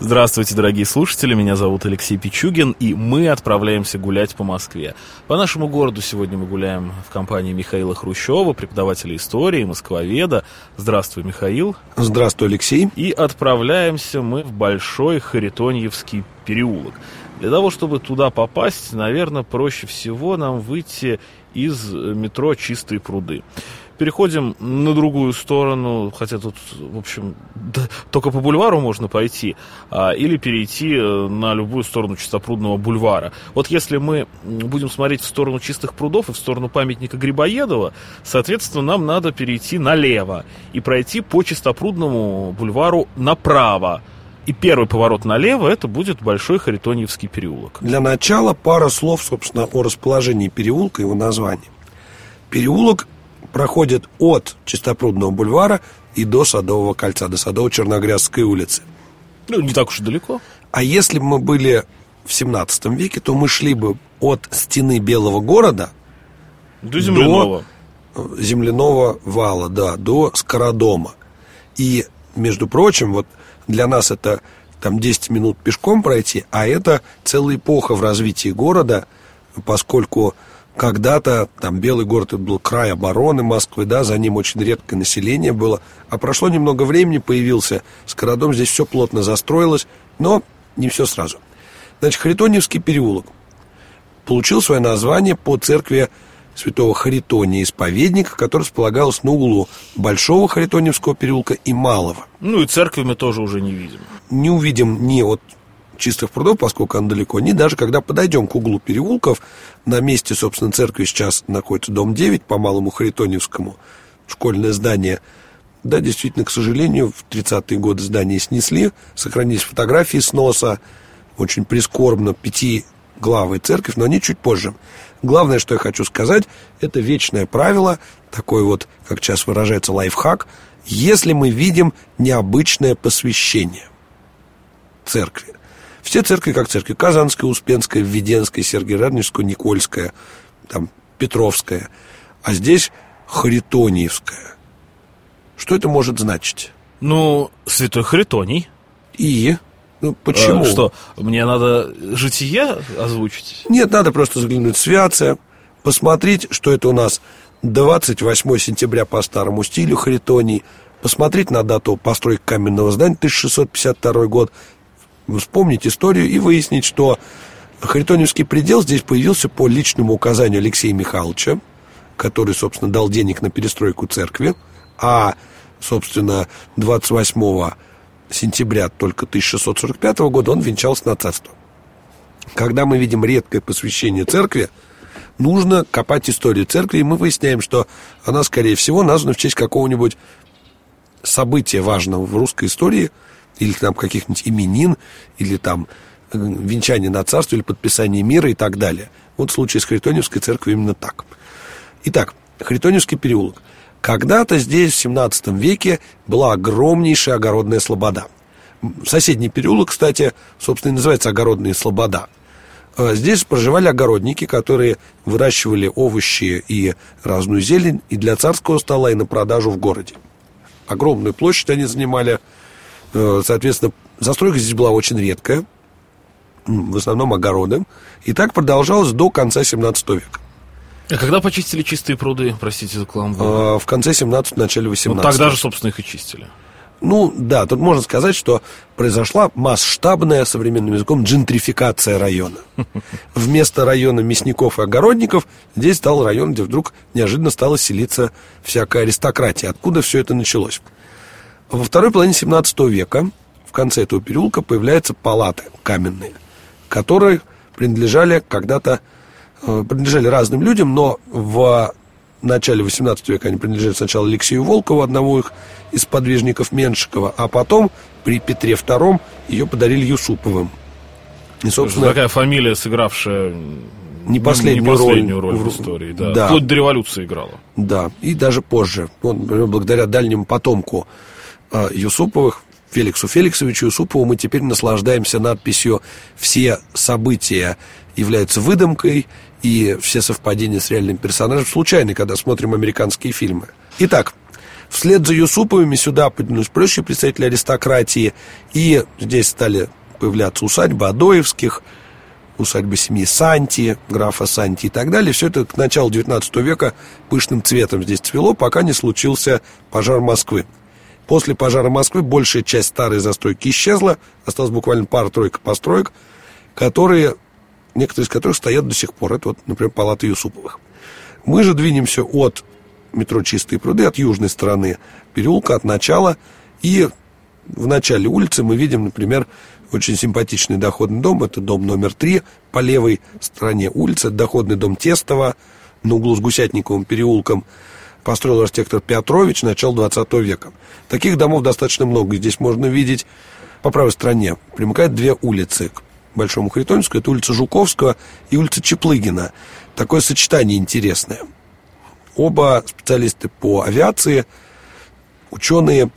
Здравствуйте, дорогие слушатели, меня зовут Алексей Пичугин, и мы отправляемся гулять по Москве. По нашему городу сегодня мы гуляем в компании Михаила Хрущева, преподавателя истории, москвоведа. Здравствуй, Михаил. Здравствуй, Алексей. И отправляемся мы в Большой Харитоньевский переулок. Для того, чтобы туда попасть, наверное, проще всего нам выйти из метро «Чистые пруды». Переходим на другую сторону, хотя тут, в общем, да, только по бульвару можно пойти, или перейти на любую сторону Чистопрудного бульвара. Вот если мы будем смотреть в сторону Чистых прудов и в сторону памятника Грибоедова, соответственно, нам надо перейти налево и пройти по Чистопрудному бульвару направо. И первый поворот налево – это будет Большой Харитоньевский переулок. Для начала пара слов, собственно, о расположении переулка и его названии. Переулок проходит от Чистопрудного бульвара и до Садового кольца, до Садовой Черногрязской улицы. Ну, не так уж и далеко. А если бы мы были в 17 веке, то мы шли бы от стены Белого города до земляного вала, да, до Скородома. И, между прочим, вот для нас это там 10 минут пешком пройти, а это целая эпоха в развитии города, поскольку когда-то там Белый город — это был край обороны Москвы, да, за ним очень редкое население было. А прошло немного времени, появился Скородом, здесь все плотно застроилось, но не все сразу. Значит, Харитоньевский переулок получил свое название по церкви святого Харитония Исповедника, которая располагалась на углу Большого Харитоньевского переулка и Малого. Ну и церкви мы тоже уже не видим. Не увидим ни вот Чистых прудов, поскольку он далеко, не даже когда подойдем к углу переулков. На месте, собственно, церкви сейчас находится дом 9 по Малому Харитоньевскому, школьное здание. Да, действительно, к сожалению, в 30-е годы здание снесли, сохранились фотографии сноса, очень прискорбно, пятиглавая церковь, но они чуть позже. Главное, что я хочу сказать, это вечное правило, такой вот, как сейчас выражается, лайфхак: если мы видим необычное посвящение церкви. Все церкви как церкви: Казанская, Успенская, Введенская, Сергиеврадническая, Никольская, там, Петровская. А здесь Харитоньевская. Что это может значить? Ну, святой Харитоний. И? Ну, почему? Что, мне надо житие озвучить? Нет, надо просто заглянуть в святце, посмотреть, что это у нас 28 сентября по старому стилю Харитоний, посмотреть на дату постройки каменного здания, 1652 год, вспомнить историю и выяснить, что Харитоньевский предел здесь появился по личному указанию Алексея Михайловича, который, собственно, дал денег на перестройку церкви. А, собственно, 28 сентября только 1645 года он венчался на царство. Когда мы видим редкое посвящение церкви, нужно копать историю церкви, и мы выясняем, что она, скорее всего, названа в честь какого-нибудь события важного в русской истории, или там каких-нибудь именин, или там венчание на царство, или подписание мира и так далее. Вот в случае с Харитоньевской церковью именно так. Итак, Харитоньевский переулок. Когда-то здесь в 17 веке была огромнейшая огородная слобода. Соседний переулок, кстати, собственно, называется Огородные слобода. Здесь проживали огородники, которые выращивали овощи и разную зелень и для царского стола, и на продажу в городе. Огромную площадь они занимали. Соответственно, застройка здесь была очень редкая, в основном огороды. И так продолжалось до конца 17 века. А когда почистили Чистые пруды, простите за каламбур? В конце 17-го, начале 18-го. Ну, тогда же, собственно, их и чистили. Ну, да, тут можно сказать, что произошла масштабная, современным языком, джентрификация района. Вместо района мясников и огородников здесь стал район, где вдруг неожиданно стала селиться всякая аристократия. Откуда все это началось? Во второй половине 17 века в конце этого переулка появляются палаты каменные, которые принадлежали когда-то разным людям, но в начале 18 века они принадлежали сначала Алексею Волкову, одного из подвижников Меншикова, а потом при Петре II ее подарили Юсуповым. И, собственно, такая фамилия, сыгравшая не последнюю роль в истории, да. Да. Вплоть до революции играла. Да, и даже позже. Он, благодаря дальнему потомку Юсуповых, Феликсу Феликсовичу Юсупову мы теперь наслаждаемся надписью «Все события являются выдумкой», и все совпадения с реальным персонажем случайны, когда смотрим американские фильмы. Итак, вслед за Юсуповыми сюда поднялись прочие представители аристократии, и здесь стали появляться усадьбы Одоевских, усадьбы семьи Санти, графа Санти и так далее. Все это к началу XIX века пышным цветом здесь цвело, пока не случился пожар Москвы. После пожара Москвы большая часть старой застройки исчезла, осталось буквально пара-тройка построек, которые, некоторые из которых стоят до сих пор. Это вот, например, палаты Юсуповых. Мы же двинемся от метро Чистые пруды, от южной стороны переулка, от начала, и в начале улицы мы видим, например, очень симпатичный доходный дом. Это дом номер 3 по левой стороне улицы. Доходный дом Тестова на углу с Гусятниковым переулком. Построил архитектор Петрович, начало 20 века. Таких домов достаточно много. Здесь можно видеть, по правой стороне примыкают две улицы к Большому Харитоньевскому. Это улица Жуковского и улица Чеплыгина. Такое сочетание интересное. Оба специалисты по авиации, ученые,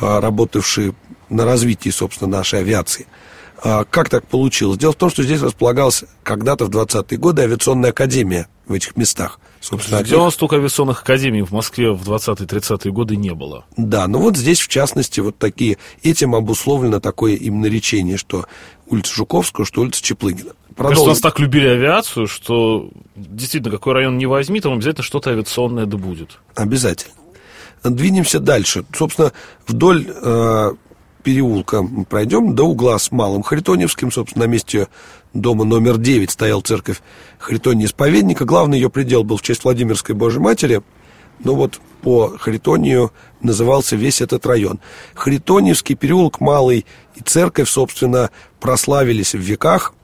работавшие на развитии, собственно, нашей авиации. Как так получилось? Дело в том, что здесь располагалась когда-то в 20-е годы авиационная академия в этих местах. Собственно, где у нас столько авиационных академий в Москве в 20-30-е годы не было. Да, но вот здесь, в частности, вот такие. Этим обусловлено такое именно речение, что улица Жуковского, что улица Чеплыгина. Кажется, нас так любили авиацию, что действительно, какой район не возьми, там обязательно что-то авиационное да будет. Обязательно. Двинемся дальше. Собственно, вдоль переулка мы пройдем до угла с Малым Харитоньевским. Собственно, на месте дома номер 9 стояла церковь Харитония-Исповедника. Главный ее предел был в честь Владимирской Божьей Матери. Но вот по Харитонию назывался весь этот район. Харитоньевский переулок, Малый и церковь, собственно, прославились в веках.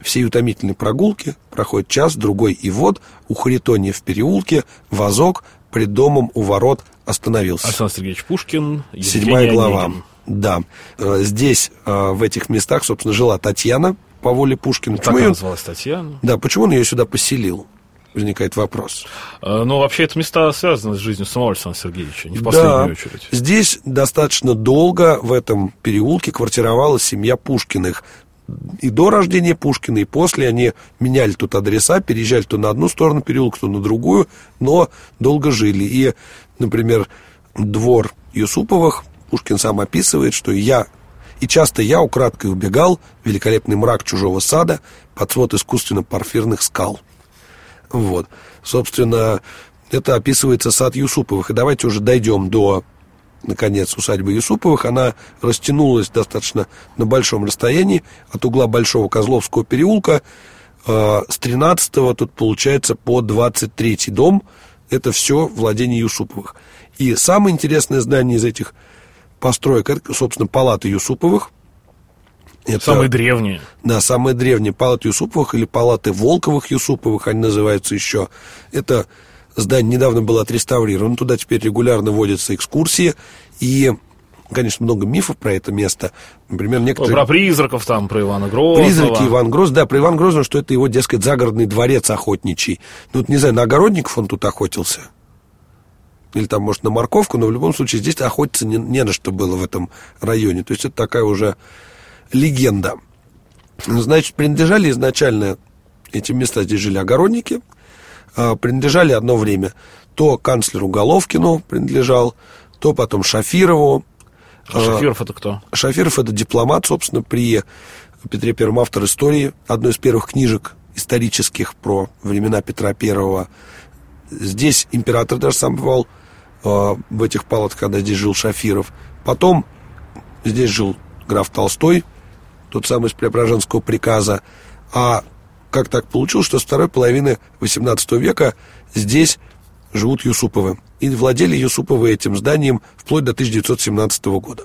Всей утомительной прогулки проходит час, другой, и вот у Харитония в переулке вазок пред домом у ворот остановился. Александр Сергеевич Пушкин, Евгений. 7 глава. Да. Здесь, в этих местах, собственно, жила Татьяна по воле Пушкина. Так она называлась, Татьяна. Да, почему он ее сюда поселил? Возникает вопрос. Но вообще это места связаны с жизнью самого Александра Сергеевича, не в последнюю очередь. Здесь достаточно долго в этом переулке квартировала семья Пушкиных. И до рождения Пушкина, и после они меняли тут адреса, переезжали то на одну сторону переулка, то на другую, но долго жили. И, например, двор Юсуповых Пушкин сам описывает, что часто я украдкой убегал в великолепный мрак чужого сада под свод искусственно-порфирных скал. Вот. Собственно, это описывается сад Юсуповых. И давайте уже дойдем до, наконец, усадьбы Юсуповых. Она растянулась достаточно на большом расстоянии от угла Большого Козловского переулка с 13-го, тут получается, по 23-й дом. Это все владение Юсуповых. И самое интересное здание из этих построек — это, собственно, палаты Юсуповых. Это, самые древние. Да, самые древние палаты Юсуповых, или палаты Волковых-Юсуповых они называются еще. Это здание недавно было отреставрировано, туда теперь регулярно водятся экскурсии, и, конечно, много мифов про это место. Например, некоторые... Про призраков там, про Ивана Грозного. Призраки, Иван Грозный, да, про Ивана Грозного, что это его, дескать, загородный дворец охотничий. Ну, вот, не знаю, на огородников он тут охотился? Или там, может, на морковку, но в любом случае здесь охотиться не на что было в этом районе. То есть это такая уже легенда. Значит, принадлежали изначально эти места, здесь жили огородники, принадлежали одно время то канцлеру Головкину принадлежал, то потом Шафирову. А Шафиров это кто? Шафиров это дипломат, собственно, при Петре Первом автор истории, одной из первых книжек исторических про времена Петра Первого. Здесь император даже сам бывал в этих палатах, когда здесь жил Шафиров. Потом здесь жил граф Толстой, тот самый из Преображенского приказа. А как так получилось, что с второй половины XVIII века здесь живут Юсуповы. И владели Юсуповы этим зданием вплоть до 1917 года.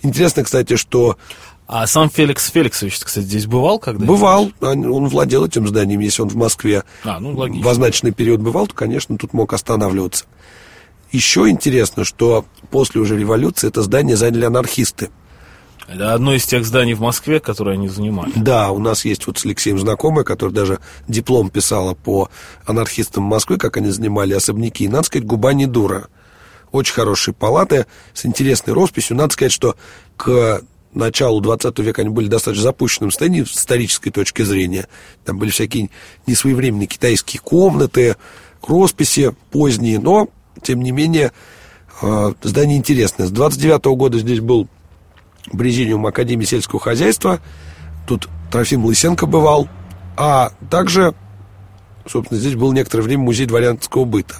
Интересно, кстати, что... А сам Феликс Феликсович, кстати, здесь бывал когда-нибудь? Бывал, он владел этим зданием, если он в Москве в означенный период бывал, то, конечно, тут мог останавливаться. Еще интересно, что после уже революции это здание заняли анархисты. Это одно из тех зданий в Москве, которые они занимали. Да, у нас есть вот с Алексеем знакомая, которая даже диплом писала по анархистам Москвы, как они занимали особняки. И, надо сказать, губа не дура. Очень хорошие палаты с интересной росписью. Надо сказать, что к началу 20 века они были в достаточно запущенном состоянии с исторической точки зрения. Там были всякие несвоевременные китайские комнаты, росписи поздние, но, тем не менее, здание интересное. С 29 года здесь был Президиум Академии сельского хозяйства. Тут Трофим Лысенко бывал. А также, собственно, здесь был некоторое время музей дворянского быта.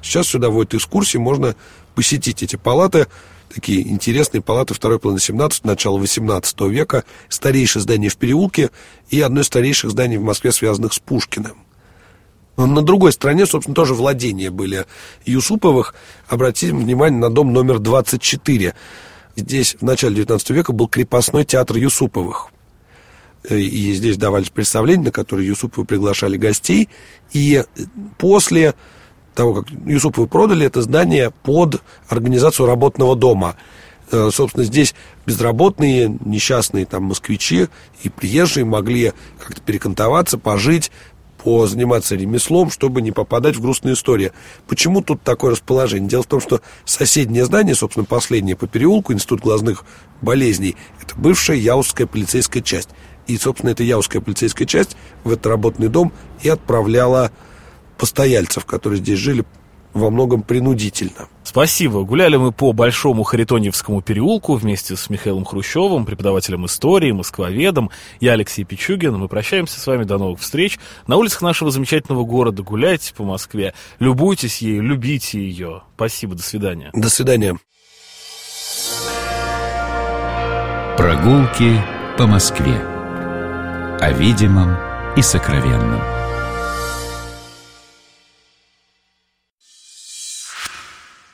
Сейчас сюда вводят экскурсии, можно посетить эти палаты. Такие интересные палаты второй половины 17-го, начала 18 века. Старейшее здание в переулке и одно из старейших зданий в Москве, связанных с Пушкиным. Но на другой стороне, собственно, тоже владения были Юсуповых. Обратите внимание на дом номер 24. Здесь в начале 19 века был крепостной театр Юсуповых. И здесь давались представления, на которые Юсуповы приглашали гостей. И после того, как Юсуповы продали это здание под организацию работного дома, собственно, здесь безработные, несчастные там москвичи и приезжие могли как-то перекантоваться, пожить, позаниматься ремеслом, чтобы не попадать в грустные истории. Почему тут такое расположение? Дело в том, что соседнее здание, собственно, последнее по переулку, Институт глазных болезней, это бывшая Яузская полицейская часть. И, собственно, эта Яузская полицейская часть в этот работный дом и отправляла постояльцев, которые здесь жили во многом принудительно. Спасибо. Гуляли мы по Большому Харитоньевскому переулку вместе с Михаилом Хрущевым, преподавателем истории, москвоведом. Я Алексей Пичугин. Мы прощаемся с вами. До новых встреч. На улицах нашего замечательного города гуляйте по Москве. Любуйтесь ею, любите ее. Спасибо. До свидания. До свидания. Прогулки по Москве. О видимом и сокровенном.